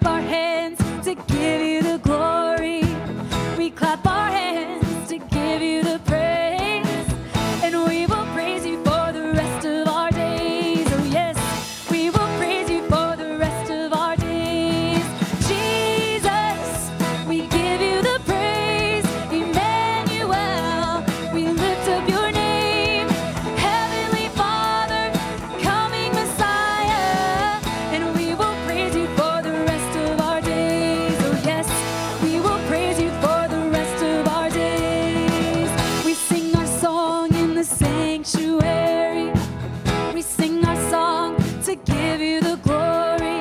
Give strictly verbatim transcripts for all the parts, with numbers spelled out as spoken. clap our hands to give you the glory. We clap our hands to give you the praise. And we will praise you for the rest of our days. Oh yes, we will praise you for the rest of our days. Jesus, we give you the praise. Emmanuel, we lift up your name. Heavenly Father, coming Messiah. And we will praise you for the rest of our days. Oh yes, we will praise you for the rest of our days. We sing our song in the sanctuary. We sing our song to give you the glory.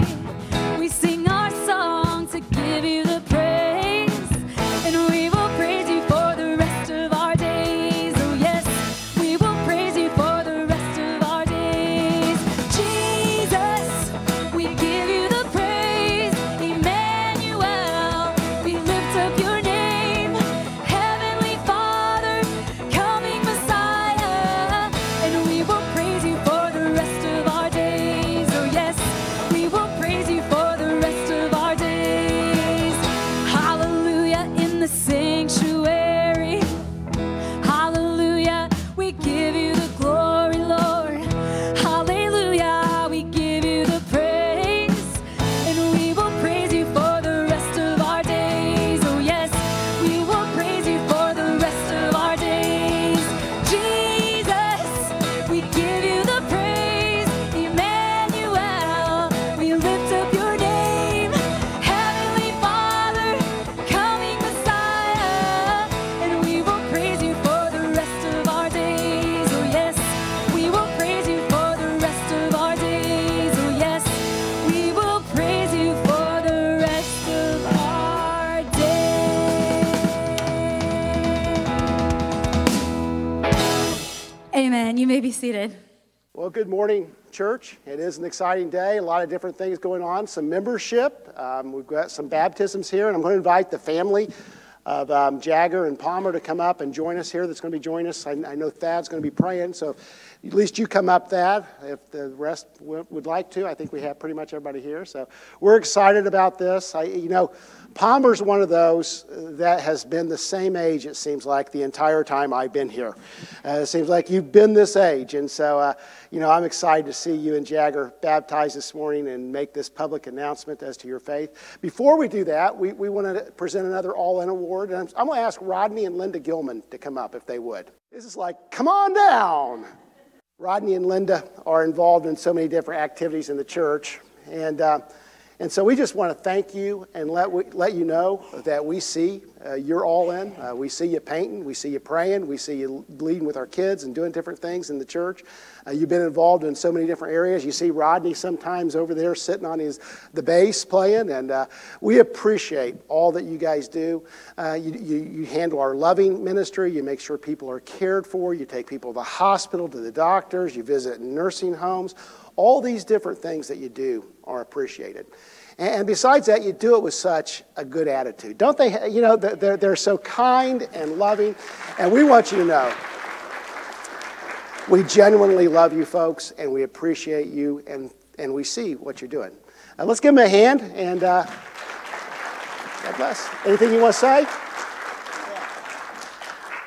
We sing our song to give you the praise. And we will praise you for the rest of our days. Oh yes, we will praise you for the rest of our days. Jesus, we give you the praise. Emmanuel, we lift up your name. Heavenly Father, coming Messiah. And we will praise you for the rest of our days. Oh yes, we will praise you for the rest of our days. Hallelujah in the sanctuary. Hallelujah, we give you the glory, Lord. Hallelujah, we give you the praise. And we will praise you for the rest of our days. Oh yes, we will praise you for the rest of our days. Jesus, we give you the praise. Emmanuel, we lift up your name. Heavenly Father, coming Messiah. And we will praise you for the rest of our days. Oh yes, we will praise you for the rest of our days. Oh yes, we will praise you for the rest of our days. Amen. You may be seated. Well, good morning, church. It is an exciting day. A lot of different things going on. Some membership. Um, we've got some baptisms here, and I'm going to invite the family of um, Jagger and Palmer to come up and join us here. That's going to be joining us. I, I know Thad's going to be praying, so at least you come up, Thad. If the rest w- would like to, I think we have pretty much everybody here. So we're excited about this. I, you know, Palmer's one of those that has been the same age, it seems like, the entire time I've been here. Uh, it seems like you've been this age. And so, uh, you know, I'm excited to see you and Jagger baptized this morning and make this public announcement as to your faith. Before we do that, we, we want to present another All-In Award. And I'm, I'm going to ask Rodney and Linda Gilman to come up if they would. This is like, come on down. Rodney and Linda are involved in so many different activities in the church. And uh, and so we just want to thank you and let we, let you know that we see uh, you're all in. Uh, we see you painting. We see you praying. We see you leading with our kids and doing different things in the church. Uh, you've been involved in so many different areas. You see Rodney sometimes over there sitting on his the bass playing. And uh, we appreciate all that you guys do. Uh, you, you, you handle our loving ministry. You make sure people are cared for. You take people to the hospital, to the doctors. You visit nursing homes. All these different things that you do are appreciated. And besides that, you do it with such a good attitude. Don't they, you know, they're, they're so kind and loving. And we want you to know, we genuinely love you folks, and we appreciate you, and, and we see what you're doing. Now, let's give them a hand, and uh, God bless. Anything you want to say?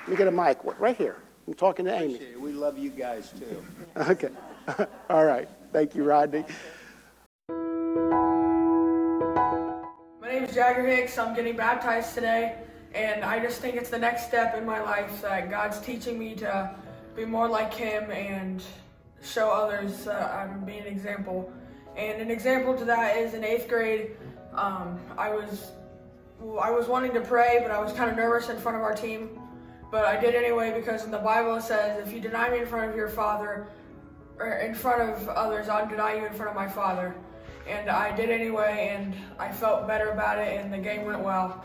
Let me get a mic right here. I'm talking to Amy. We love you guys, too. Okay. All right. Thank you, Rodney. My name is Jagger Hicks. I'm getting baptized today, and I just think it's the next step in my life that God's teaching me to be more like Him and show others that I'm being an example. And an example to that is in eighth grade, um, I was I was wanting to pray, but I was kind of nervous in front of our team. But I did anyway because in the Bible it says, if you deny me in front of your father, or in front of others, I'll deny you in front of my father. And I did anyway, and I felt better about it, and the game went well.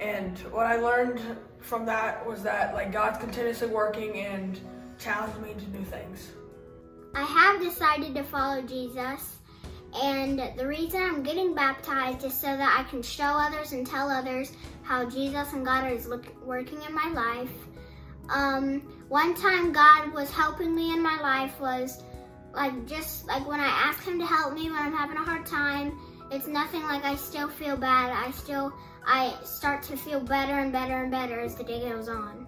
And what I learned from that was that, like, God's continuously working and challenged me to do things. I have decided to follow Jesus, and the reason I'm getting baptized is so that I can show others and tell others how Jesus and God is look, working in my life. Um, one time God was helping me in my life was like just like when I asked Him to help me when I'm having a hard time, It's nothing like I still feel bad. I still, I start to feel better and better and better as the day goes on.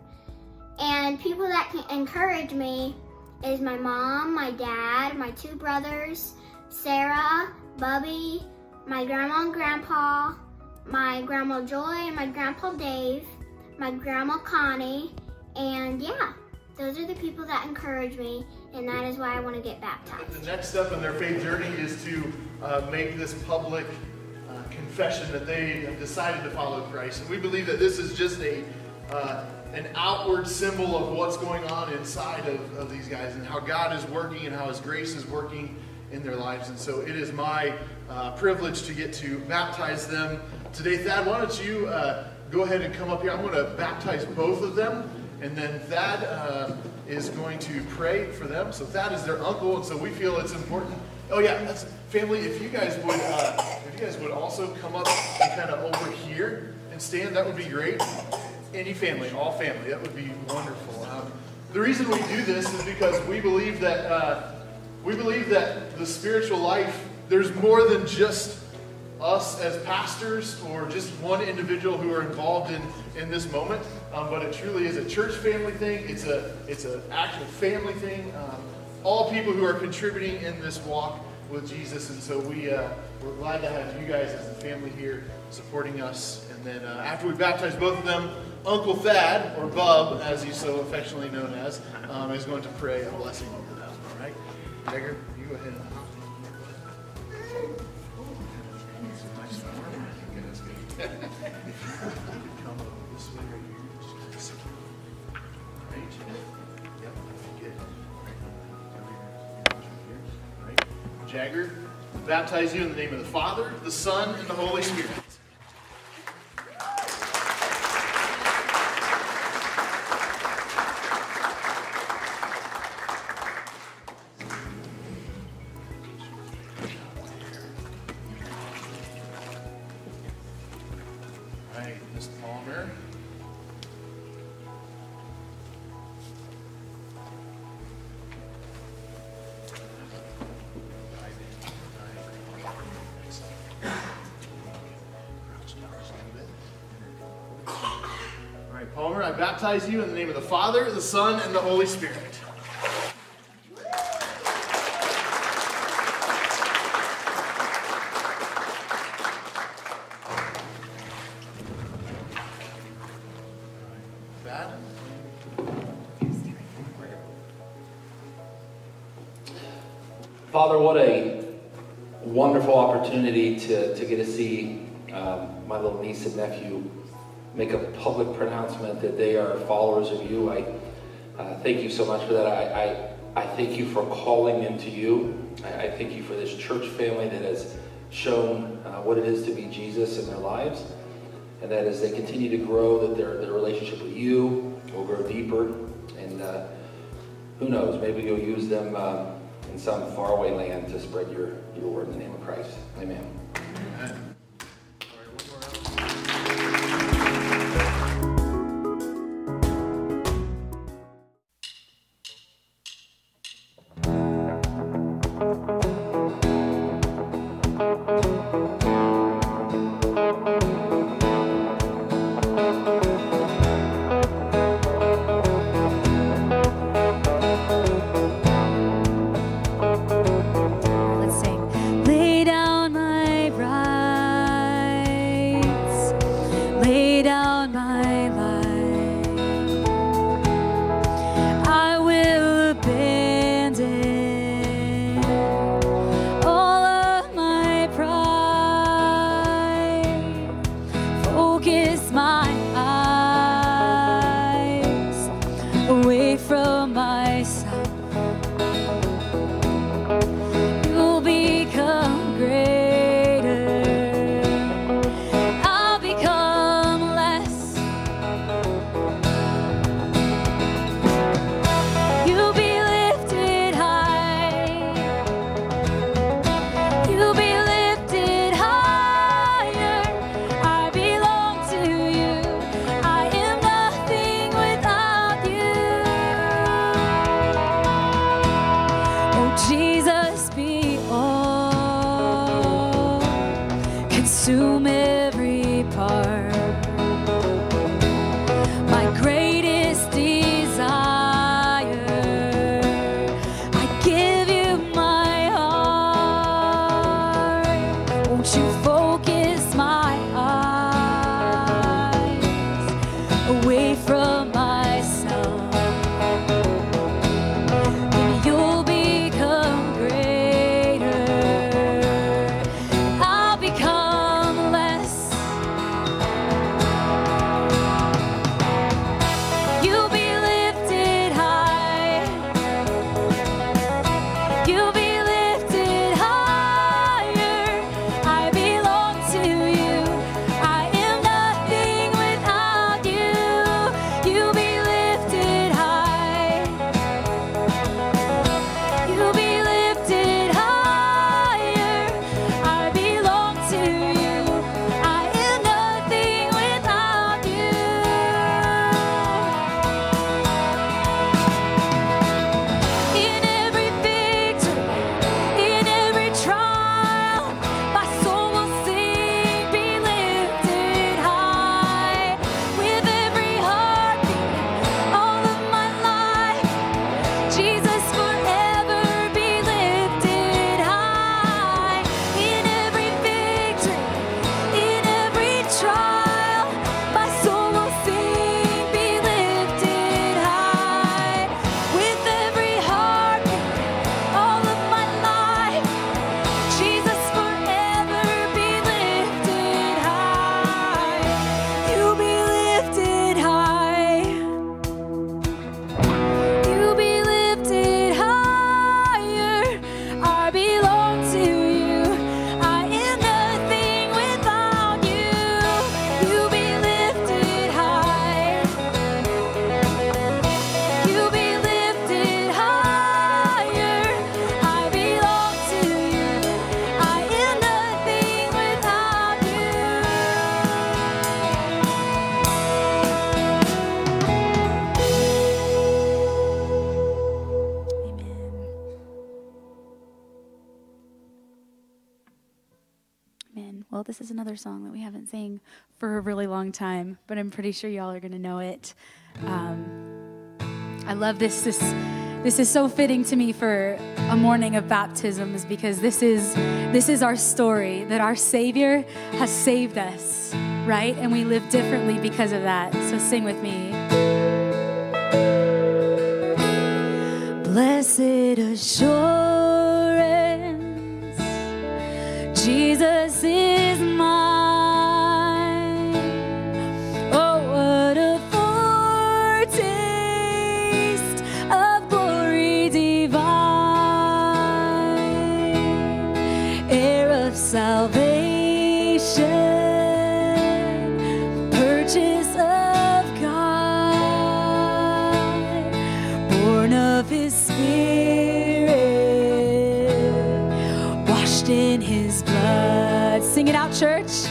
And people that can encourage me is my mom, my dad, my two brothers, Sarah, Bubby, my grandma and grandpa, my grandma Joy, and my grandpa Dave, my grandma Connie, and yeah, those are the people that encourage me, and that is why I want to get baptized. The next step in their faith journey is to uh, make this public uh, confession that they have decided to follow Christ. And we believe that this is just a uh, an outward symbol of what's going on inside of, of these guys and how God is working and how His grace is working in their lives. And so it is my uh, privilege to get to baptize them today. Thad, why don't you uh, go ahead and come up here. I'm going to baptize both of them. And then Thad uh, is going to pray for them. So Thad is their uncle, and so we feel it's important. Oh yeah, that's family. If you guys would, uh, if you guys would also come up and kind of over here and stand, that would be great. Any family, all family, that would be wonderful. Um, the reason we do this is because we believe that uh, we believe that the spiritual life, there's more than just us as pastors or just one individual who are involved in, in this moment, um, but it truly is a church family thing. It's a it's an actual family thing. Um, all people who are contributing in this walk with Jesus, and so we, uh, we're glad to have you guys as a family here supporting us. And then uh, after we baptize both of them, Uncle Thad, or Bub, as he's so affectionately known as, um, is going to pray a blessing over them, all right? Jagger, you go ahead. Jagger, baptize you in the name of the Father, the Son, and the Holy Spirit. Palmer, I baptize you in the name of the Father, the Son, and the Holy Spirit. Father, what a wonderful opportunity to, to get to see um, my little niece and nephew make a public pronouncement that they are followers of you. I uh, thank you so much for that. I, I, I thank you for calling them to you. I, I thank you for this church family that has shown uh, what it is to be Jesus in their lives. And that as they continue to grow, that their, their relationship with you will grow deeper. And uh, who knows, maybe you'll use them uh, in some faraway land to spread your, your word in the name of Christ. Amen. Amen. Lay down my consume every part. My greatest desire, I give you my heart. Won't you focus my eyes away from myself, and you'll become greater. I'll become less. You'll be lifted high. You'll be lifted higher. I belong to you. I am nothing without you. You'll be lifted high. You'll be lifted higher. I belong to you. I am nothing without you. In every victory, in every trial, my soul will sing, be lifted high. With every heartbeat, all of my life, Jesus forever be lifted high. In every victory, in every trial, my soul will sing, be lifted high. With every heartbeat, all of my life, Jesus forever be lifted high. You be lifted high. You be lifted higher. I belong to you. I am nothing without you. You be lifted high. You be lifted higher. I belong to you. I am nothing without you. Amen. Amen. Well, this is another song that we haven't sang for a really long time, but I'm pretty sure y'all are going to know it. Um, I love this. This this is so fitting to me for a morning of baptisms, because this is this is our story, that our Savior has saved us, right? And we live differently because of that. So sing with me. Blessed assurance, Jesus is mine. Oh, what a foretaste of glory divine, heir of salvation, purchase of God, born of his spirit, washed in his blood. Sing it out, church.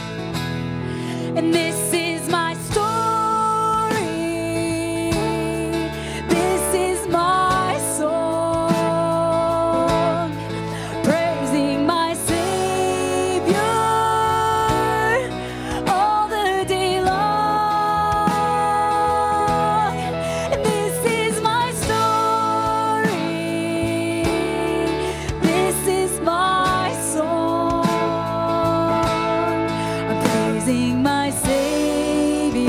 And this is my story. This is my song, praising my Savior all the day long. And this is my story. This is my song. I'm praising my Savior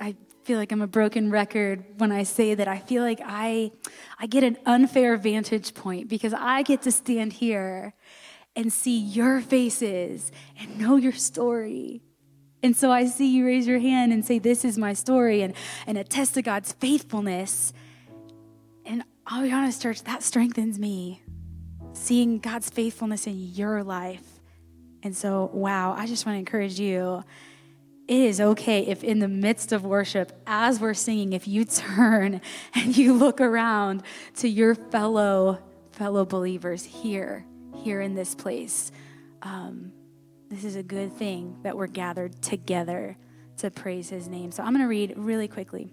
I feel like I'm a broken record when I say that. I feel like I, I get an unfair vantage point because I get to stand here and see your faces and know your story. And so I see you raise your hand and say, this is my story, and, and attest to God's faithfulness. And I'll be honest, church, that strengthens me, seeing God's faithfulness in your life. And so, wow, I just want to encourage you. It is okay if in the midst of worship, as we're singing, if you turn and you look around to your fellow, fellow believers here, here in this place. Um, This is a good thing that we're gathered together to praise his name. So I'm going to read really quickly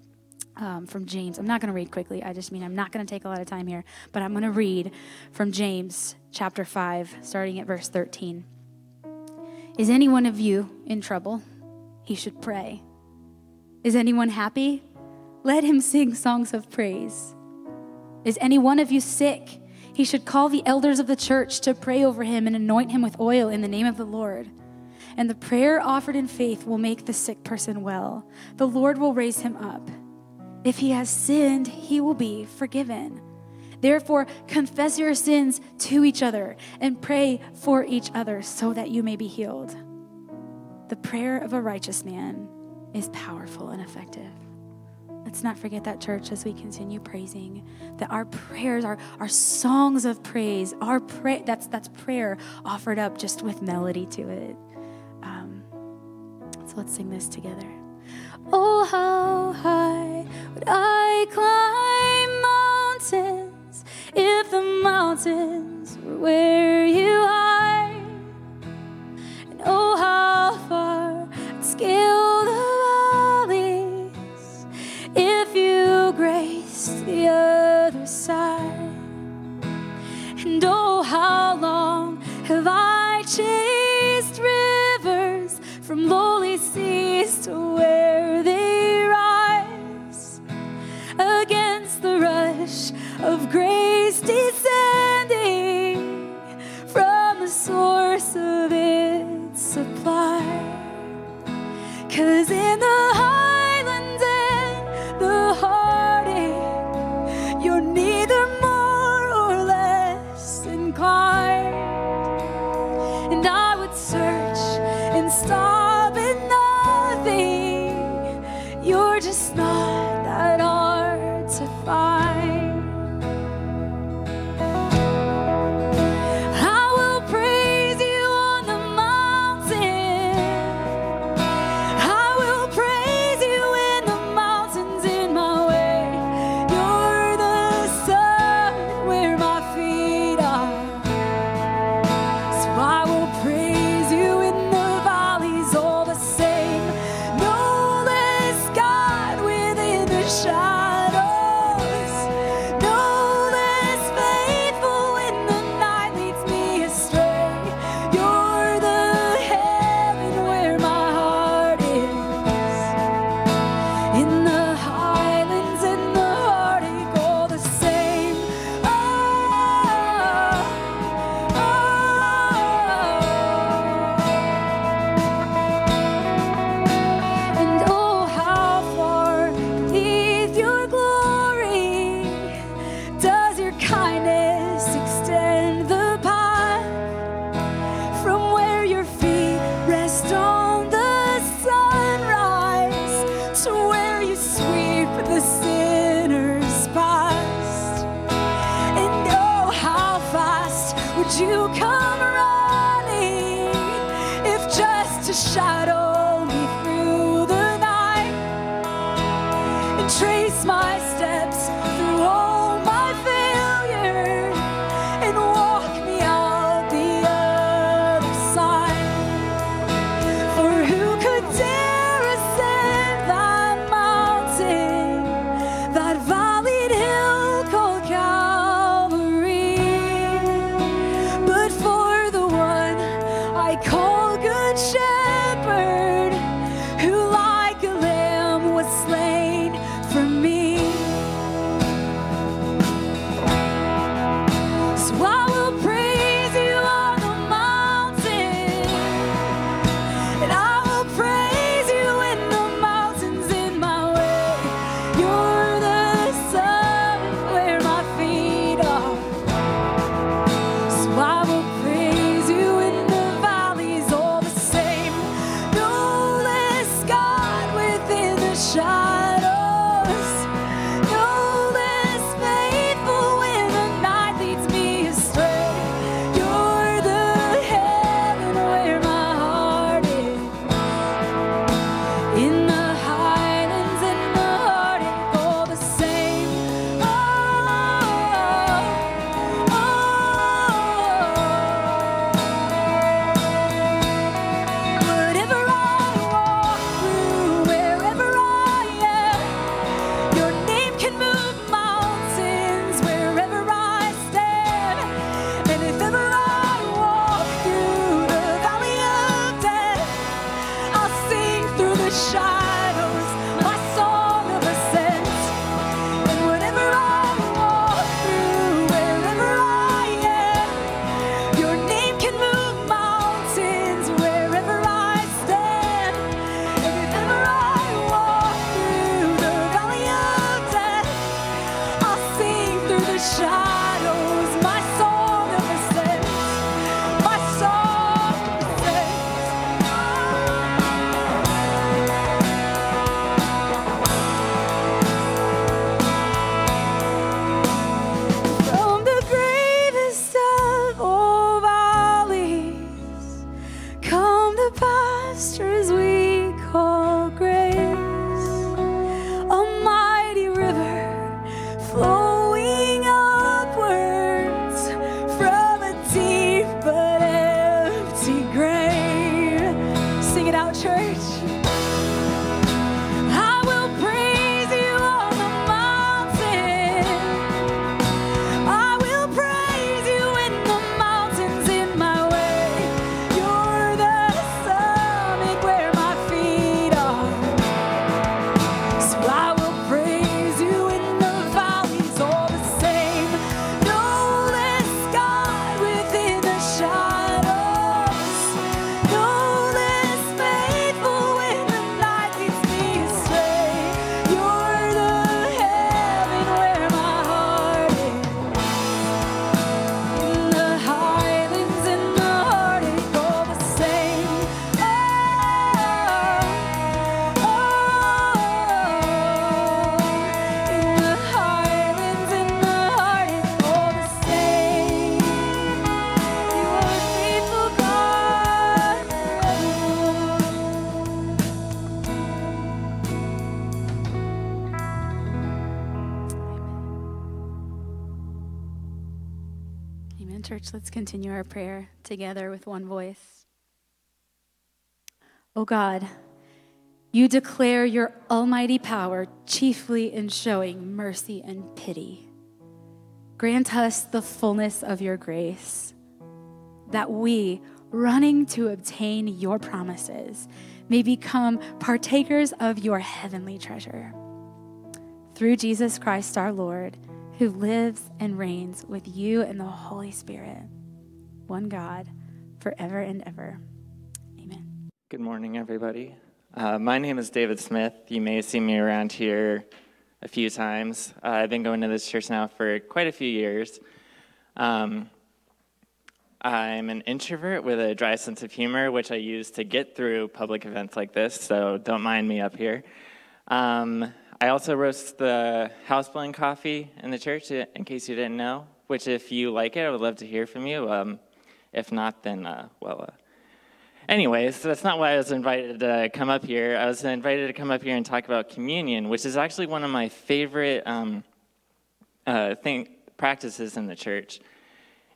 um, from James. I'm not going to read quickly. I just mean I'm not going to take a lot of time here. But I'm going to read from James chapter five, starting at verse thirteen. Is any one of you in trouble? He should pray. Is anyone happy? Let him sing songs of praise. Is any one of you sick? He should call the elders of the church to pray over him and anoint him with oil in the name of the Lord. And the prayer offered in faith will make the sick person well. The Lord will raise him up. If he has sinned, he will be forgiven. Therefore, confess your sins to each other and pray for each other so that you may be healed. The prayer of a righteous man is powerful and effective. Let's not forget that, church, as we continue praising, that our prayers, our, our songs of praise, our pray that's that's prayer offered up just with melody to it. Um, so let's sing this together. Oh, how high would I climb mountains if the mountains were where you are? And oh, how far I'd scale the grace to the other side. And oh, how long have I chased rivers from lowly seas to where they rise against the rush of grace descending from the source of its supply. 'Cause in the highlands and the heart, neither more or less inclined. And I would search and stop at nothing. You're just not that hard to find. I will praise you on the mountain. I will praise you when the mountain's in my way. Call good shepherd. Church, let's continue our prayer together with one voice. O God, you declare your almighty power chiefly in showing mercy and pity. Grant us the fullness of your grace, that we, running to obtain your promises, may become partakers of your heavenly treasure. Through Jesus Christ our Lord, who lives and reigns with you and the Holy Spirit, one God, forever and ever. Amen. Good morning, everybody. Uh, my name is David Smith. You may see me around here a few times. Uh, I've been going to this church now for quite a few years. Um, I'm an introvert with a dry sense of humor, which I use to get through public events like this, so don't mind me up here. Um, I also roast the house blend coffee in the church, in case you didn't know, which if you like it, I would love to hear from you. Um, if not, then, uh, well, uh, anyways, that's not why I was invited to come up here. I was invited to come up here and talk about communion, which is actually one of my favorite um, uh, thing, practices in the church.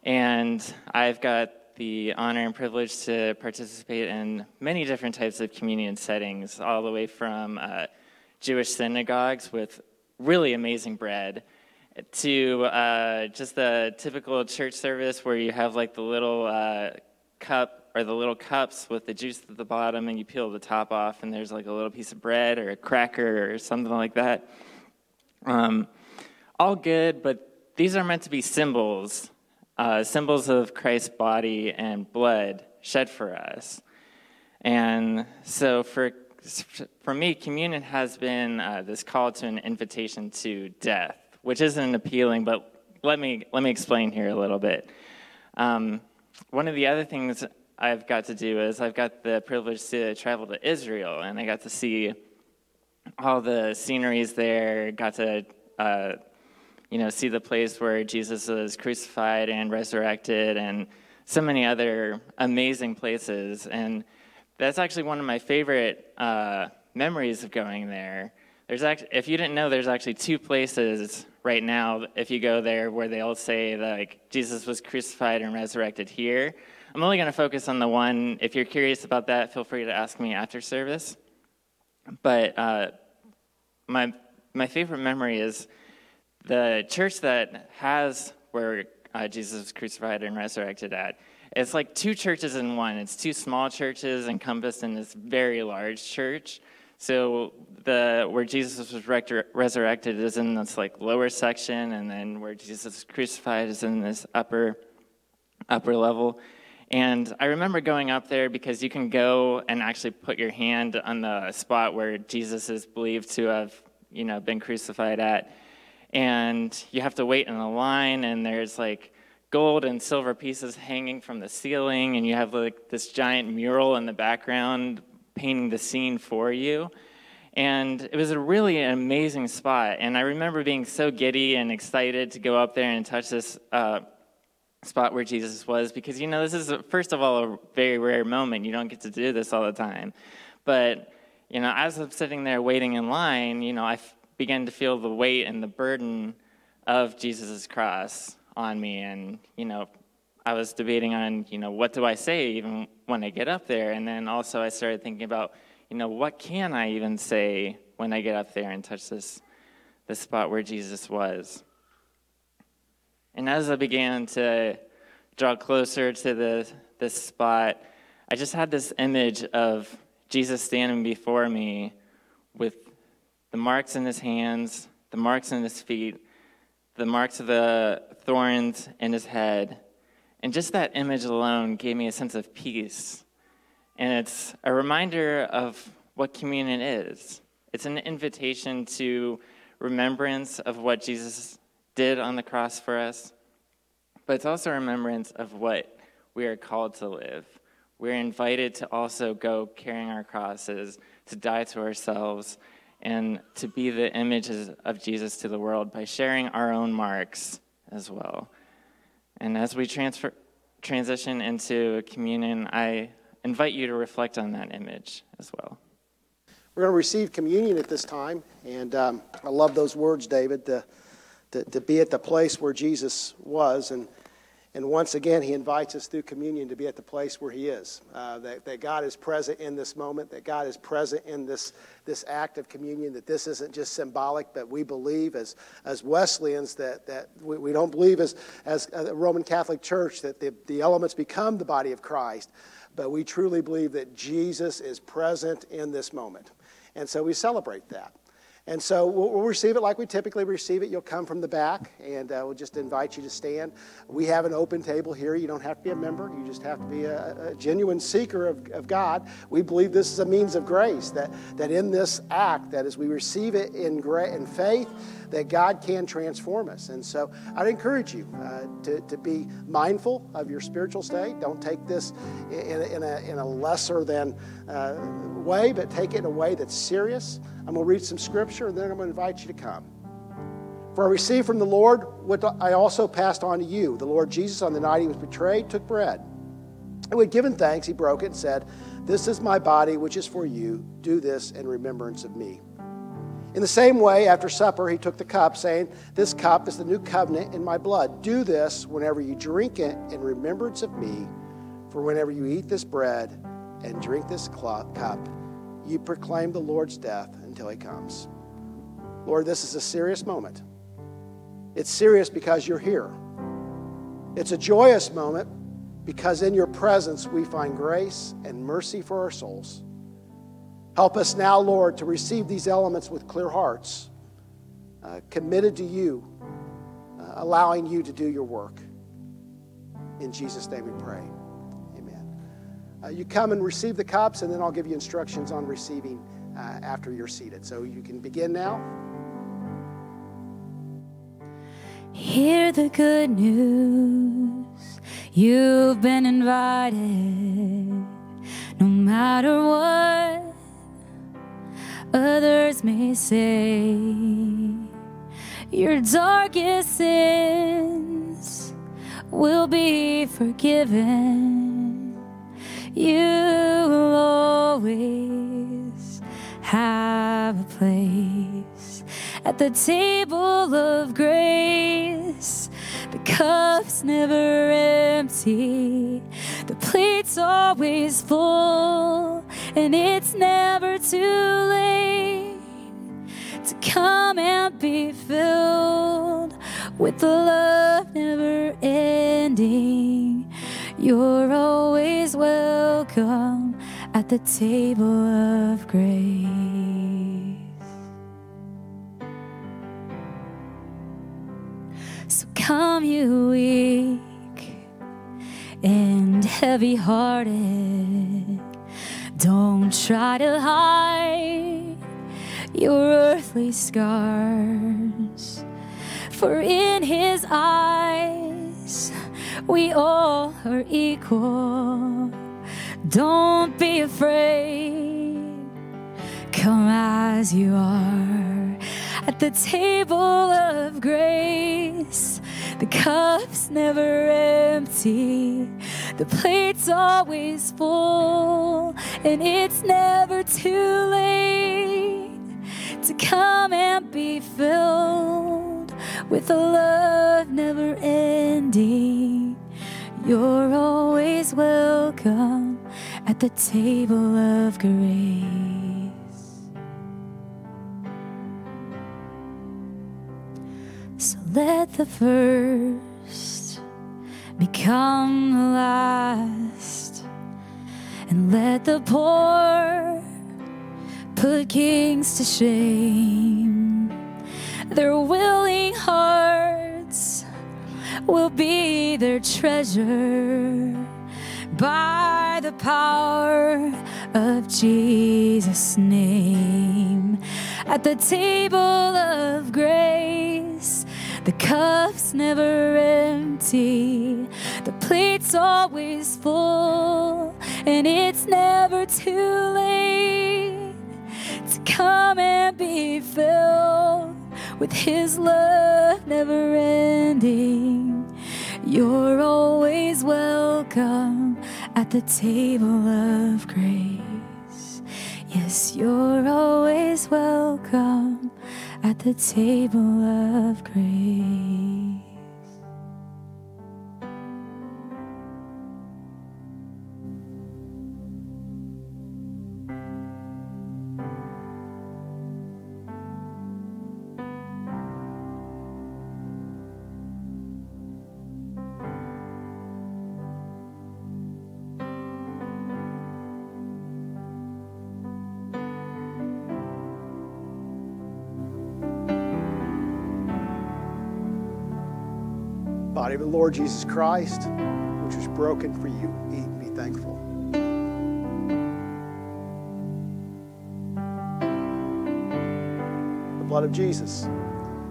And I've got the honor and privilege to participate in many different types of communion settings, all the way from uh, Jewish synagogues with really amazing bread to uh, just the typical church service where you have like the little uh, cup or the little cups with the juice at the bottom, and you peel the top off, and there's like a little piece of bread or a cracker or something like that. Um, all good, but these are meant to be symbols, uh, symbols of Christ's body and blood shed for us. And so for for me, communion has been uh, this call to an invitation to death, which isn't appealing, but let me let me explain here a little bit. Um, one of the other things I've got to do is I've got the privilege to travel to Israel, and I got to see all the sceneries there, got to, uh, you know, see the place where Jesus was crucified and resurrected and so many other amazing places. And that's actually one of my favorite uh, memories of going there. There's actually, if you didn't know, there's actually two places right now, if you go there, where they'll say, like, Jesus was crucified and resurrected here. I'm only going to focus on the one. If you're curious about that, feel free to ask me after service. But uh, my my favorite memory is the church that has where uh, Jesus was crucified and resurrected at. It's like two churches in one. It's two small churches encompassed in this very large church. So the where Jesus was re- resurrected is in this like lower section, and then where Jesus was crucified is in this upper upper level. And I remember going up there because you can go and actually put your hand on the spot where Jesus is believed to have, you know, been crucified at. And you have to wait in a line, and there's like gold and silver pieces hanging from the ceiling, and you have like this giant mural in the background painting the scene for you. And it was a really amazing spot. And I remember being so giddy and excited to go up there and touch this uh spot where Jesus was, because, you know, this is, first of all, a very rare moment. You don't get to do this all the time. But, you know, as I'm sitting there waiting in line, you know, I f- began to feel the weight and the burden of Jesus' cross on me. And, you know, I was debating on, you know, what do I say even when I get up there? And then also I started thinking about, you know, what can I even say when I get up there and touch this, this spot where Jesus was? And as I began to draw closer to the, this spot, I just had this image of Jesus standing before me with the marks in his hands, the marks in his feet, the marks of the thorns in his head. And just that image alone gave me a sense of peace. And it's a reminder of what communion is. It's an invitation to remembrance of what Jesus did on the cross for us, but it's also a remembrance of what we are called to live. We're invited to also go carrying our crosses, to die to ourselves, and to be the images of Jesus to the world by sharing our own marks as well. And as we transfer, transition into communion, I invite you to reflect on that image as well. We're going to receive communion at this time, and um, I love those words, David, the To, to be at the place where Jesus was, and And once again, he invites us through communion to be at the place where he is, uh, that, that God is present in this moment, that God is present in this, this act of communion, that this isn't just symbolic, but we believe as as Wesleyans that, that we, we don't believe as, as a Roman Catholic Church that the, the elements become the body of Christ, but we truly believe that Jesus is present in this moment. And so we celebrate that. And so we'll receive it like we typically receive it. You'll come from the back, and uh, we'll just invite you to stand. We have an open table here. You don't have to be a member. You just have to be a, a genuine seeker of, of God. We believe this is a means of grace, that, that in this act, that as we receive it in, gra- in faith, that God can transform us. And so I'd encourage you uh, to, to be mindful of your spiritual state. Don't take this in, in, a, in a lesser than uh, way, but take it in a way that's serious. I'm going to read some scripture, and then I'm going to invite you to come. For I received from the Lord what I also passed on to you. The Lord Jesus, on the night he was betrayed, took bread. And when given thanks, he broke it and said, "This is my body, which is for you. Do this in remembrance of me." In the same way, after supper, he took the cup, saying, "This cup is the new covenant in my blood. Do this whenever you drink it in remembrance of me. For whenever you eat this bread and drink this cup, you proclaim the Lord's death until he comes." Lord, this is a serious moment. It's serious because you're here. It's a joyous moment because in your presence we find grace and mercy for our souls. Help us now, Lord, to receive these elements with clear hearts, uh, committed to you, uh, allowing you to do your work. In Jesus' name we pray. Amen. Uh, you come and receive the cups, and then I'll give you instructions on receiving uh, after you're seated. So you can begin now. Hear the good news. You've been invited. No matter what others may say, your darkest sins will be forgiven. You'll always have a place at the table of grace. The cup's never empty, the plate's always full, and it's never too late to come and be filled with the love never ending. You're always welcome at the table of grace. So come, you weak and heavy-hearted. Don't try to hide your earthly scars, for in his eyes we all are equal. Don't be afraid, come as you are at the table of grace. The cup's never empty, the plate's always full, and it's never too late to come and be filled with a love never ending. You're always welcome at the table of grace. So let the first become the last, and let the poor put kings to shame. Their willing hearts will be their treasure. By the power of Jesus' name, at the table of grace, the cup's never empty, the plate's always full, and it's never too late to come and be filled with his love never ending. You're always welcome at the table of grace. Yes, you're always welcome at the table of grace. body, but Lord Jesus Christ, which was broken for you, eat and be thankful. The blood of Jesus.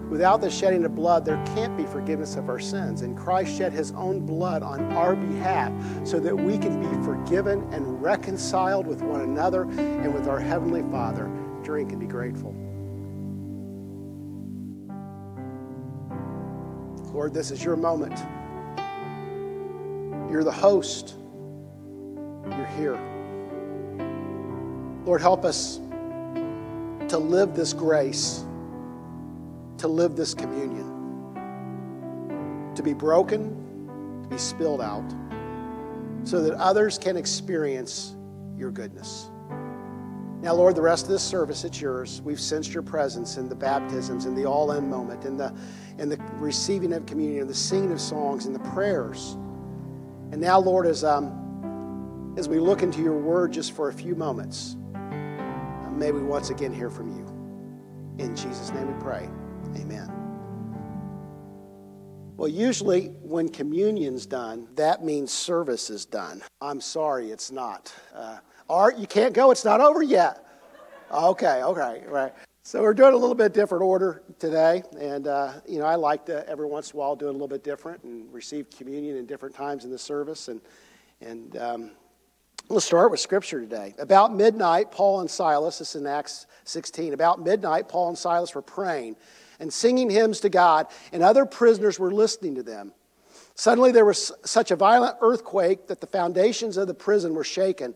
Without the shedding of blood, there can't be forgiveness of our sins. And Christ shed his own blood on our behalf so that we can be forgiven and reconciled with one another and with our Heavenly Father. Drink and be grateful. Lord, this is your moment. You're the host. You're here. Lord, help us to live this grace, to live this communion, to be broken, to be spilled out, so that others can experience your goodness. Now, Lord, the rest of this service, it's yours. We've sensed your presence in the baptisms, in the all-in moment, in the, in the receiving of communion, in the singing of songs, in the prayers. And now, Lord, as, um, as we look into your word just for a few moments, uh, may we once again hear from you. In Jesus' name we pray. Amen. Well, usually when communion's done, that means service is done. I'm sorry, it's not. Uh, Art, you can't go. It's not over yet. Okay, okay, right. So we're doing a little bit different order today. And, uh, you know, I like to, every once in a while, do it a little bit different and receive communion in different times in the service. And, and um, let's start with Scripture today. About midnight, Paul and Silas, this is in Acts sixteen, about midnight, Paul and Silas were praying and singing hymns to God, and other prisoners were listening to them. Suddenly there was such a violent earthquake that the foundations of the prison were shaken.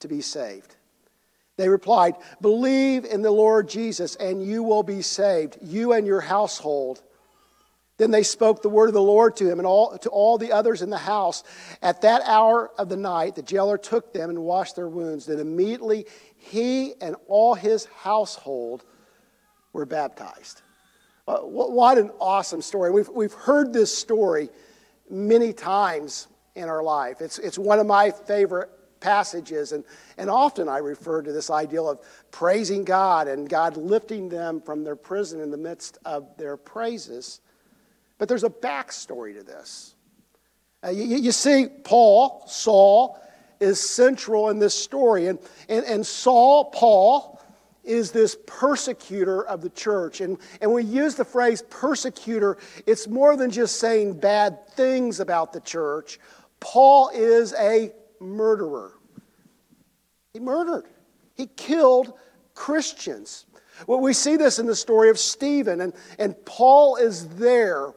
to be saved?" They replied, "Believe in the Lord Jesus, and you will be saved, you and your household." Then they spoke the word of the Lord to him and all, to all the others in the house. At that hour of the night, the jailer took them and washed their wounds. Then immediately he and all his household were baptized. Uh, what an awesome story. We've, we've heard this story many times in our life. It's, it's one of my favorite passages, and, and often I refer to this ideal of praising God and God lifting them from their prison in the midst of their praises. But there's a backstory to this. Uh, you, you see, Paul, Saul, is central in this story. And, and, and Saul, Paul, is this persecutor of the church. And, and when we use the phrase persecutor, it's more than just saying bad things about the church. Paul is a murderer. He murdered. He killed Christians. Well, we see this in the story of Stephen. And, and Paul is there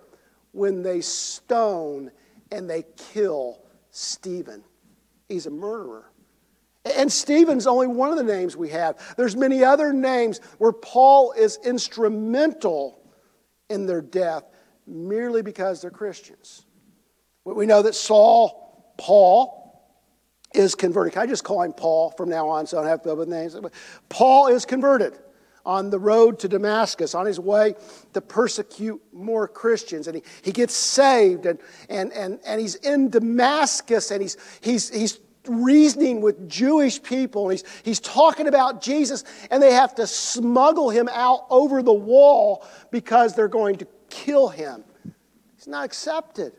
when they stone and they kill Stephen. He's a murderer. And Stephen's only one of the names we have. There's many other names where Paul is instrumental in their death merely because they're Christians. We know that Saul, Paul, is converted. Can I just call him Paul from now on so I don't have to go with names? Paul is converted on the road to Damascus, on his way to persecute more Christians. And he, he gets saved, and, and, and, and he's in Damascus, and he's he's he's reasoning with Jewish people, and he's, he's talking about Jesus, and they have to smuggle him out over the wall because they're going to kill him. He's not accepted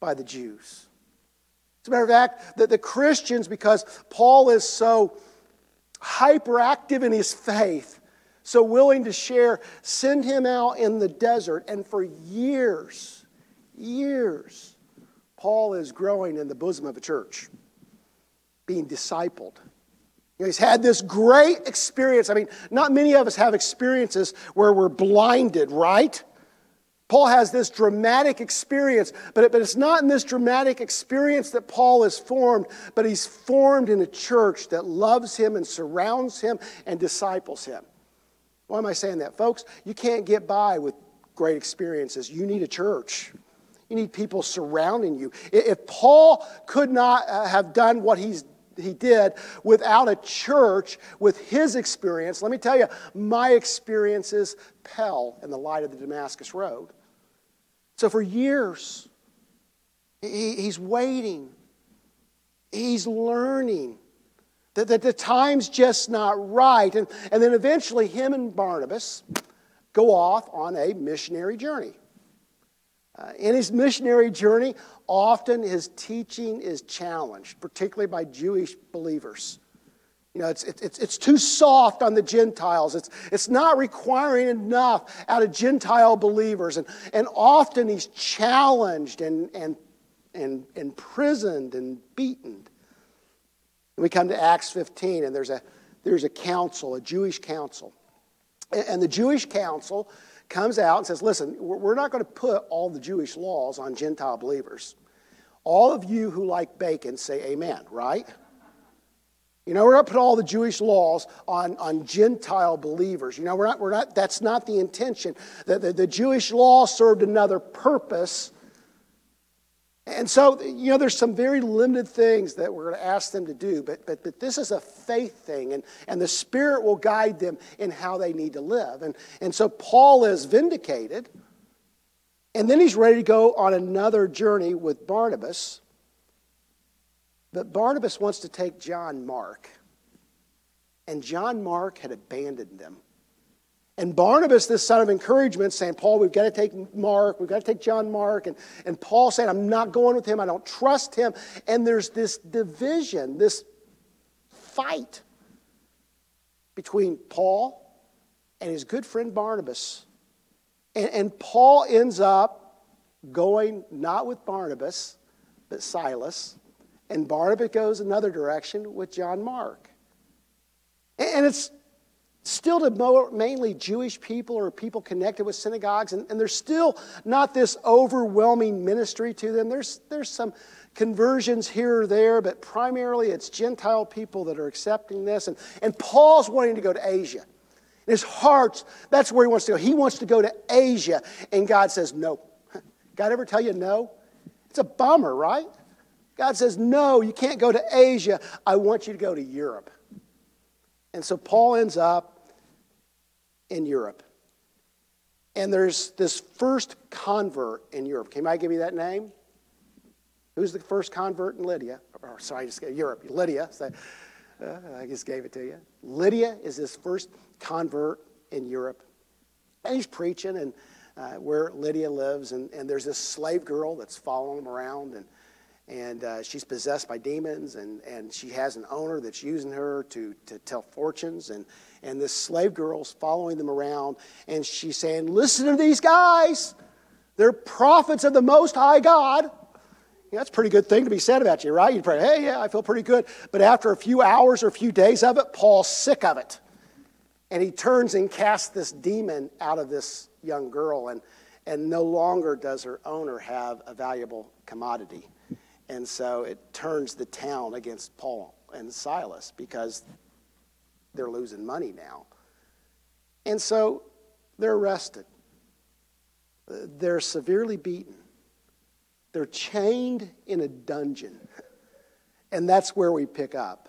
by the Jews. As a matter of fact, that the Christians, because Paul is so hyperactive in his faith, so willing to share, send him out in the desert, and for years, years, Paul is growing in the bosom of the church, being discipled. You know, he's had this great experience. I mean, not many of us have experiences where we're blinded, right? Paul has this dramatic experience, but, it, but it's not in this dramatic experience that Paul is formed, but he's formed in a church that loves him and surrounds him and disciples him. Why am I saying that? Folks, you can't get by with great experiences. You need a church. You need people surrounding you. If Paul could not have done what he's he did without a church with his experience, let me tell you, my experiences pale in the light of the Damascus Road. So for years, he, he's waiting. He's learning that, that the time's just not right. And, and then eventually him and Barnabas go off on a missionary journey. Uh, in his missionary journey, often his teaching is challenged, particularly by Jewish believers. You know, it's it's it's too soft on the Gentiles. It's it's not requiring enough out of Gentile believers, and and often he's challenged and and and imprisoned and beaten. And we come to Acts fifteen, and there's a there's a council, a Jewish council, and, and the Jewish council comes out and says, listen, we're not going to put all the Jewish laws on Gentile believers. All of you who like bacon say amen, right? You know, we're not putting all the Jewish laws on, on Gentile believers. You know, we're not, we're not, that's not the intention. The, the, the Jewish law served another purpose. And so, you know, there's some very limited things that we're going to ask them to do, but but, but this is a faith thing, and, and the Spirit will guide them in how they need to live. And, and so Paul is vindicated, and then he's ready to go on another journey with Barnabas. But Barnabas wants to take John Mark, and John Mark had abandoned them. And Barnabas, this son of encouragement, saying, Paul, we've got to take Mark, we've got to take John Mark. And, and Paul saying, I'm not going with him, I don't trust him. And there's this division, this fight between Paul and his good friend Barnabas. And, and Paul ends up going not with Barnabas, but Silas. And Barnabas goes another direction with John Mark. And, and it's still to mainly Jewish people or people connected with synagogues, and, and there's still not this overwhelming ministry to them. There's there's some conversions here or there, but primarily it's Gentile people that are accepting this. And, and Paul's wanting to go to Asia. In his heart, that's where he wants to go. He wants to go to Asia, and God says no. God ever tell you no? It's a bummer, right? God says, no, you can't go to Asia. I want you to go to Europe. And so Paul ends up in Europe. And there's this first convert in Europe. Can I give you that name? Who's the first convert in Lydia? Or, sorry, I just gave Europe. Lydia. So, uh, I just gave it to you. Lydia is this first convert in Europe. And he's preaching and uh, where Lydia lives. And, and there's this slave girl that's following him around. And And uh, she's possessed by demons, and, and she has an owner that's using her to, to tell fortunes. And, and this slave girl's following them around, and she's saying, listen to these guys. They're prophets of the Most High God. You know, that's a pretty good thing to be said about you, right? You'd pray, hey, yeah, I feel pretty good. But after a few hours or a few days of it, Paul's sick of it. And he turns and casts this demon out of this young girl, and, and no longer does her owner have a valuable commodity. And so it turns the town against Paul and Silas because they're losing money now. And so they're arrested. They're severely beaten. They're chained in a dungeon. And that's where we pick up.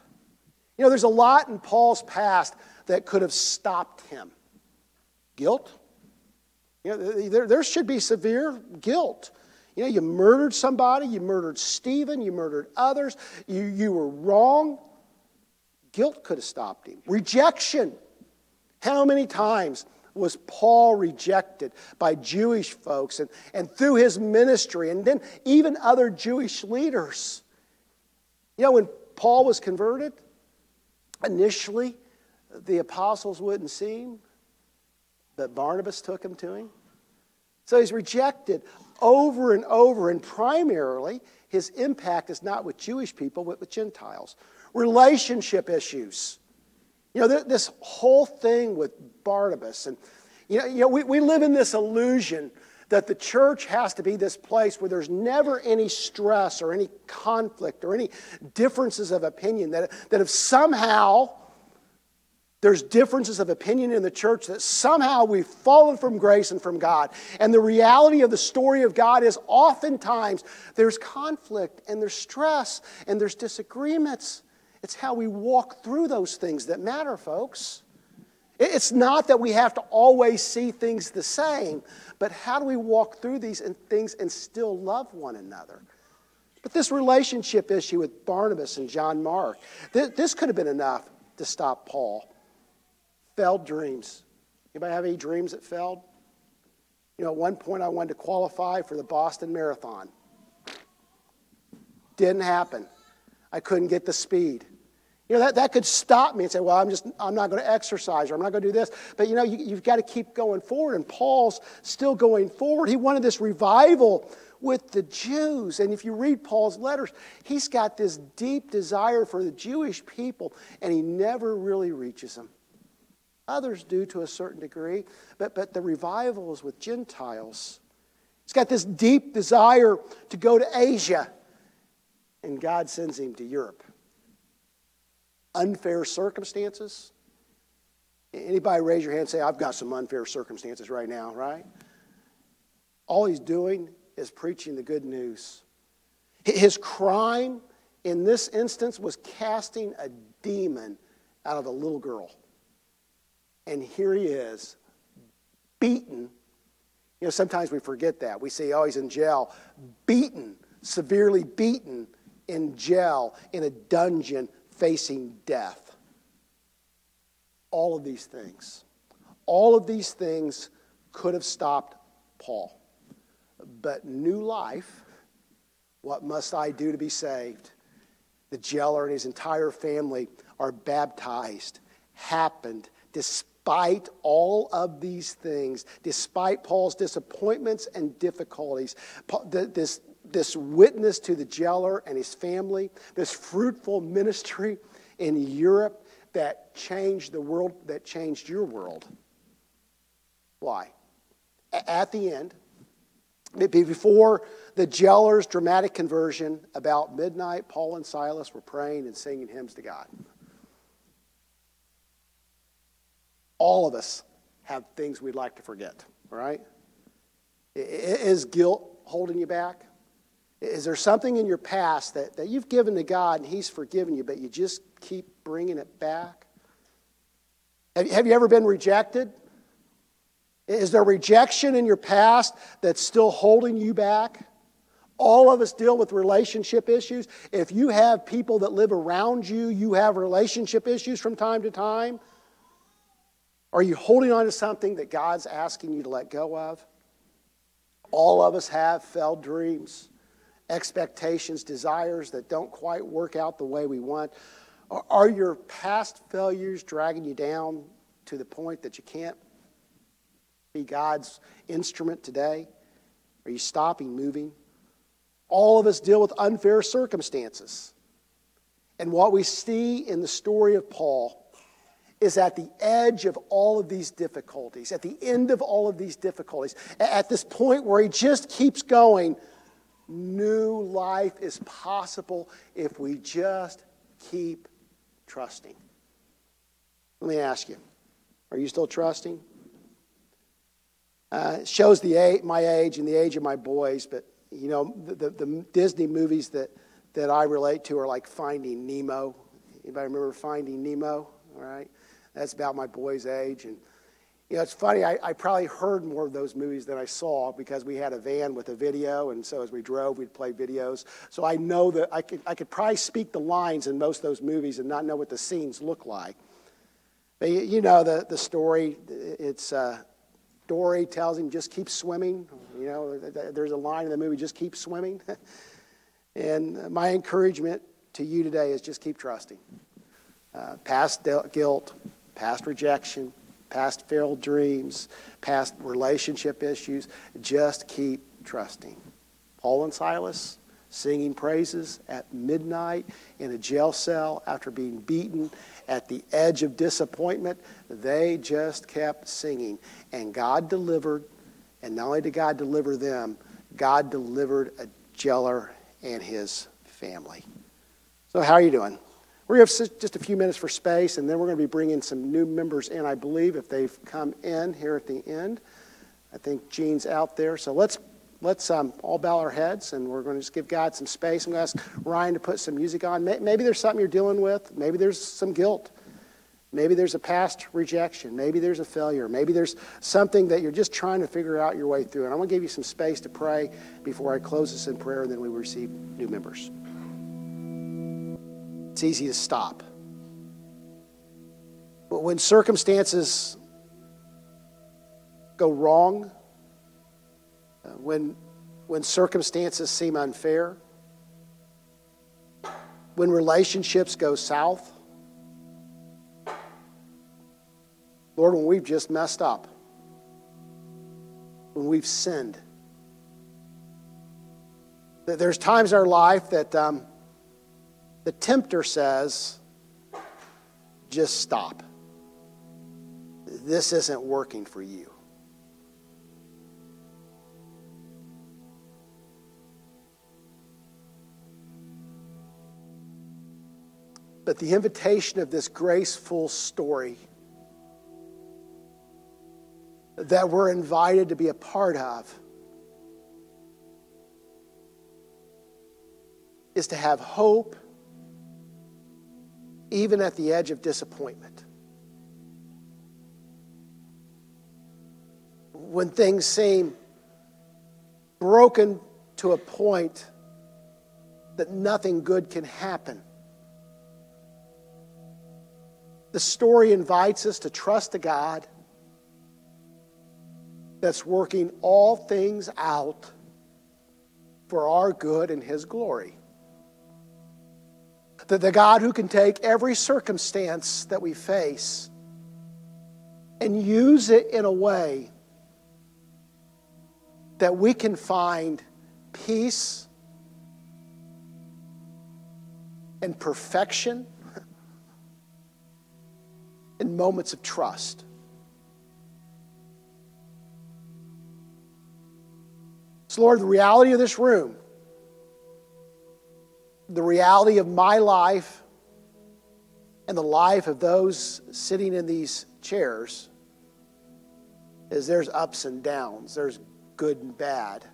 You know, there's a lot in Paul's past that could have stopped him. Guilt. You know, there, there should be severe guilt. You know, you murdered somebody, you murdered Stephen, you murdered others, you, you were wrong. Guilt could have stopped him. Rejection. How many times was Paul rejected by Jewish folks and, and through his ministry and then even other Jewish leaders? You know, when Paul was converted, initially the apostles wouldn't see him, but Barnabas took him to him. So he's rejected over and over, and primarily his impact is not with Jewish people, but with Gentiles. Relationship issues. You know, th- this whole thing with Barnabas. And, you know, you know we, we live in this illusion that the church has to be this place where there's never any stress or any conflict or any differences of opinion, that, that if somehow There's differences of opinion in the church that somehow we've fallen from grace and from God. And the reality of the story of God is oftentimes there's conflict and there's stress and there's disagreements. It's how we walk through those things that matter, folks. It's not that we have to always see things the same, but how do we walk through these and things and still love one another? But this relationship issue with Barnabas and John Mark, th- this could have been enough to stop Paul. Failed dreams. Anybody have any dreams that failed? You know, at one point I wanted to qualify for the Boston Marathon. Didn't happen. I couldn't get the speed. You know, that, that could stop me and say, well, I'm just, I'm not going to exercise or I'm not going to do this. But, you know, you, you've got to keep going forward. And Paul's still going forward. He wanted this revival with the Jews. And if you read Paul's letters, he's got this deep desire for the Jewish people, and he never really reaches them. Others do to a certain degree, but, but the revival is with Gentiles. He's got this deep desire to go to Asia, and God sends him to Europe. Unfair circumstances? Anybody raise your hand and say, I've got some unfair circumstances right now, right? All he's doing is preaching the good news. His crime in this instance was casting a demon out of a little girl. And here he is, beaten. You know, sometimes we forget that. We say, oh, he's in jail. Beaten, severely beaten in jail, in a dungeon, facing death. All of these things. All of these things could have stopped Paul. But new life, what must I do to be saved? The jailer and his entire family are baptized. Happened despite all of these things, despite Paul's disappointments and difficulties. This This witness to the jailer and his family, this fruitful ministry in Europe that changed the world, that changed your world. Why? At the end, before the jailer's dramatic conversion, about midnight, Paul and Silas were praying and singing hymns to God. All of us have things we'd like to forget, right? Is guilt holding you back? Is there something in your past that, that you've given to God and he's forgiven you, but you just keep bringing it back? Have, have you ever been rejected? Is there rejection in your past that's still holding you back? All of us deal with relationship issues. If you have people that live around you, you have relationship issues from time to time. Are you holding on to something that God's asking you to let go of? All of us have failed dreams, expectations, desires that don't quite work out the way we want. Are your past failures dragging you down to the point that you can't be God's instrument today? Are you stopping moving? All of us deal with unfair circumstances. And what we see in the story of Paul is at the edge of all of these difficulties, at the end of all of these difficulties, at this point where he just keeps going, new life is possible if we just keep trusting. Let me ask you, are you still trusting? Uh, it shows the age, my age and the age of my boys, but you know, the, the, the Disney movies that, that I relate to are like Finding Nemo. Anybody remember Finding Nemo? All right, that's about my boy's age. And you know, it's funny, I, I probably heard more of those movies than I saw because we had a van with a video, and so as we drove, we'd play videos. So I know that I could I could probably speak the lines in most of those movies and not know what the scenes look like. But you, you know the, the story, it's uh, Dory tells him, just keep swimming. You know, there's a line in the movie, just keep swimming. And my encouragement to you today is just keep trusting. Uh, past de- guilt, past rejection, past failed dreams, past relationship issues. Just keep trusting. Paul and Silas singing praises at midnight in a jail cell after being beaten at the edge of disappointment. They just kept singing. And God delivered, and not only did God deliver them, God delivered a jailer and his family. So how are you doing? We're going to have just a few minutes for space, and then we're going to be bringing some new members in, I believe, if they've come in here at the end. I think Jean's out there. So let's let's um, all bow our heads, and we're going to just give God some space. I'm going to ask Ryan to put some music on. Maybe there's something you're dealing with. Maybe there's some guilt. Maybe there's a past rejection. Maybe there's a failure. Maybe there's something that you're just trying to figure out your way through. And I'm going to give you some space to pray before I close this in prayer, and then we receive new members. It's easy to stop. But when circumstances go wrong, when, when circumstances seem unfair, when relationships go south, Lord, when we've just messed up, when we've sinned, that there's times in our life that um, the tempter says, just stop. This isn't working for you. But the invitation of this graceful story that we're invited to be a part of is to have hope even at the edge of disappointment. When things seem broken to a point that nothing good can happen, the story invites us to trust a God that's working all things out for our good and His glory. That the God who can take every circumstance that we face and use it in a way that we can find peace and perfection in moments of trust. Lord, the reality of this room, the reality of my life and the life of those sitting in these chairs is there's ups and downs. There's good and bad.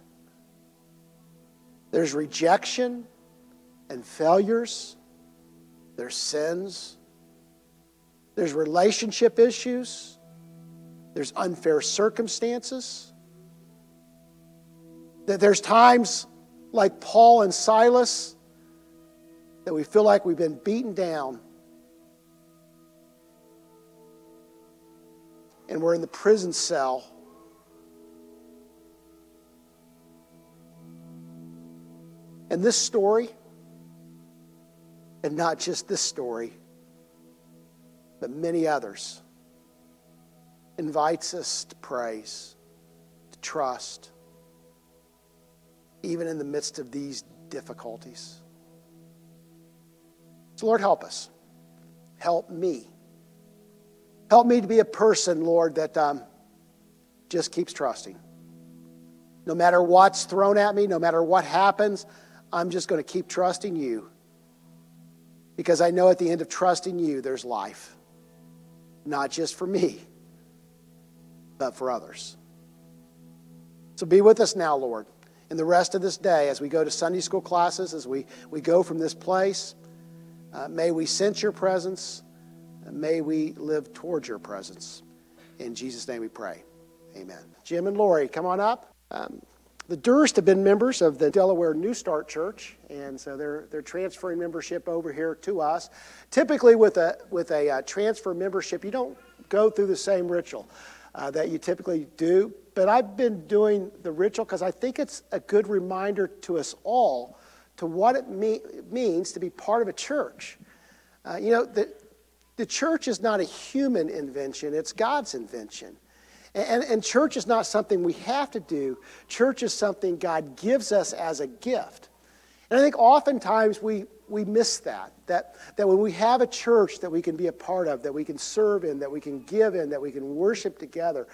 There's rejection and failures. There's sins. There's relationship issues. There's unfair circumstances. That there's times like Paul and Silas that we feel like we've been beaten down and we're in the prison cell. And this story, and not just this story, but many others, invites us to praise, to trust, even in the midst of these difficulties. So Lord, help us. Help me. Help me to be a person, Lord, that um, just keeps trusting. No matter what's thrown at me, no matter what happens, I'm just going to keep trusting you, because I know at the end of trusting you, there's life. Not just for me, but for others. So be with us now, Lord. And the rest of this day, as we go to Sunday school classes, as we, we go from this place, uh, may we sense your presence, and may we live towards your presence. In Jesus' name we pray. Amen. Jim and Lori, come on up. Um, the Durst have been members of the Delaware New Start Church, and so they're they're transferring membership over here to us. Typically with a, with a uh, transfer membership, you don't go through the same ritual uh, that you typically do. But I've been doing the ritual because I think it's a good reminder to us all to what it mean, means to be part of a church. Uh, you know, the, the church is not a human invention. It's God's invention. And, and, and church is not something we have to do. Church is something God gives us as a gift. And I think oftentimes we, we miss that, that, that when we have a church that we can be a part of, that we can serve in, that we can give in, that we can worship together,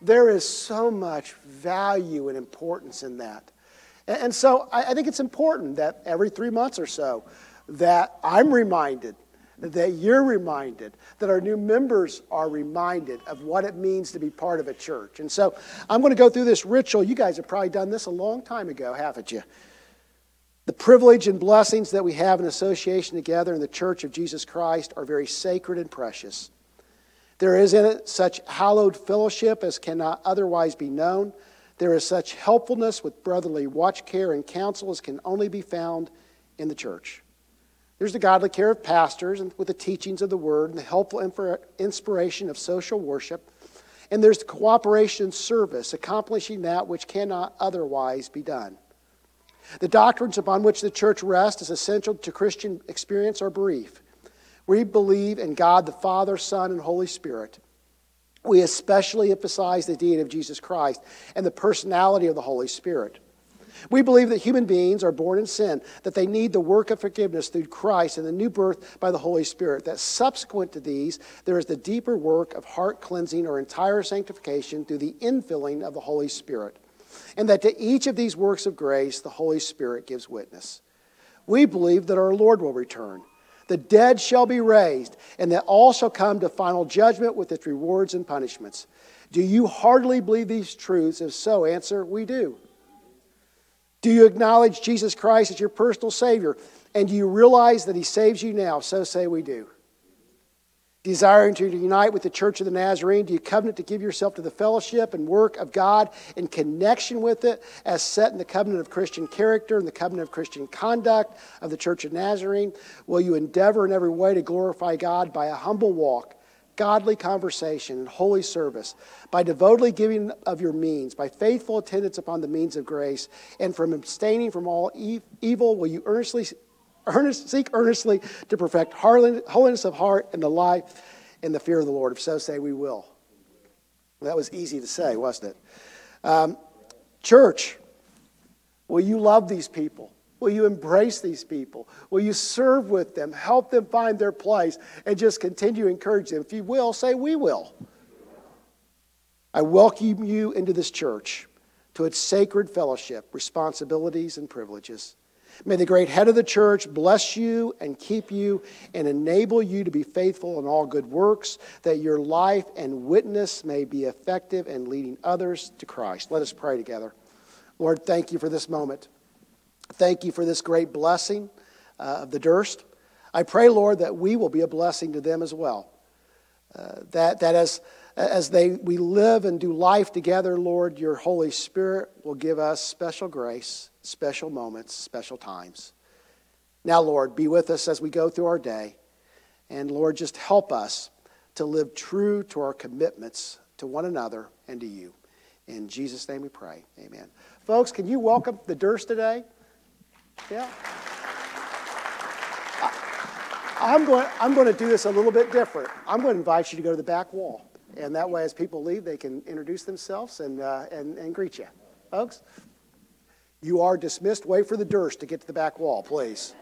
there is so much value and importance in that. And, and so I, I think it's important that every three months or so that I'm reminded that you're reminded, that our new members are reminded of what it means to be part of a church. And so I'm going to go through this ritual. You guys have probably done this a long time ago, haven't you? The privilege and blessings that we have in association together in the Church of Jesus Christ are very sacred and precious. There is in it such hallowed fellowship as cannot otherwise be known. There is such helpfulness with brotherly watch, care, and counsel as can only be found in the church. There's the godly care of pastors and with the teachings of the word and the helpful inspiration of social worship. And there's the cooperation and service, accomplishing that which cannot otherwise be done. The doctrines upon which the church rests as essential to Christian experience are brief. We believe in God the Father, Son, and Holy Spirit. We especially emphasize the deity of Jesus Christ and the personality of the Holy Spirit. We believe that human beings are born in sin, that they need the work of forgiveness through Christ and the new birth by the Holy Spirit, that subsequent to these, there is the deeper work of heart cleansing or entire sanctification through the infilling of the Holy Spirit, and that to each of these works of grace, the Holy Spirit gives witness. We believe that our Lord will return. The dead shall be raised, and that all shall come to final judgment with its rewards and punishments. Do you heartily believe these truths? If so, answer, we do. Do you acknowledge Jesus Christ as your personal Savior? And do you realize that He saves you now? So say we do. Desiring to unite with the Church of the Nazarene, do you covenant to give yourself to the fellowship and work of God in connection with it as set in the covenant of Christian character and the covenant of Christian conduct of the Church of Nazarene? Will you endeavor in every way to glorify God by a humble walk, godly conversation, and holy service, by devotedly giving of your means, by faithful attendance upon the means of grace, and from abstaining from all e- evil, will you earnestly earnest, seek earnestly to perfect holiness of heart and the life and the fear of the Lord? If so, say we will. That was easy to say, wasn't it? Um, church, will you love these people? Will you embrace these people? Will you serve with them, help them find their place, and just continue to encourage them? If you will, say, we will. I welcome you into this church, to its sacred fellowship, responsibilities, and privileges. May the great head of the church bless you and keep you and enable you to be faithful in all good works, that your life and witness may be effective in leading others to Christ. Let us pray together. Lord, thank you for this moment. Thank you for this great blessing uh, of the Durst. I pray, Lord, that we will be a blessing to them as well. Uh, that that as as they we live and do life together, Lord, your Holy Spirit will give us special grace, special moments, special times. Now, Lord, be with us as we go through our day. And, Lord, just help us to live true to our commitments to one another and to you. In Jesus' name we pray. Amen. Folks, can you welcome the Durst today? Yeah. I'm going, I'm going to do this a little bit different. I'm going to invite you to go to the back wall. And that way, as people leave, they can introduce themselves and, uh, and, and greet you. Folks, you are dismissed. Wait for the Durst to get to the back wall, please.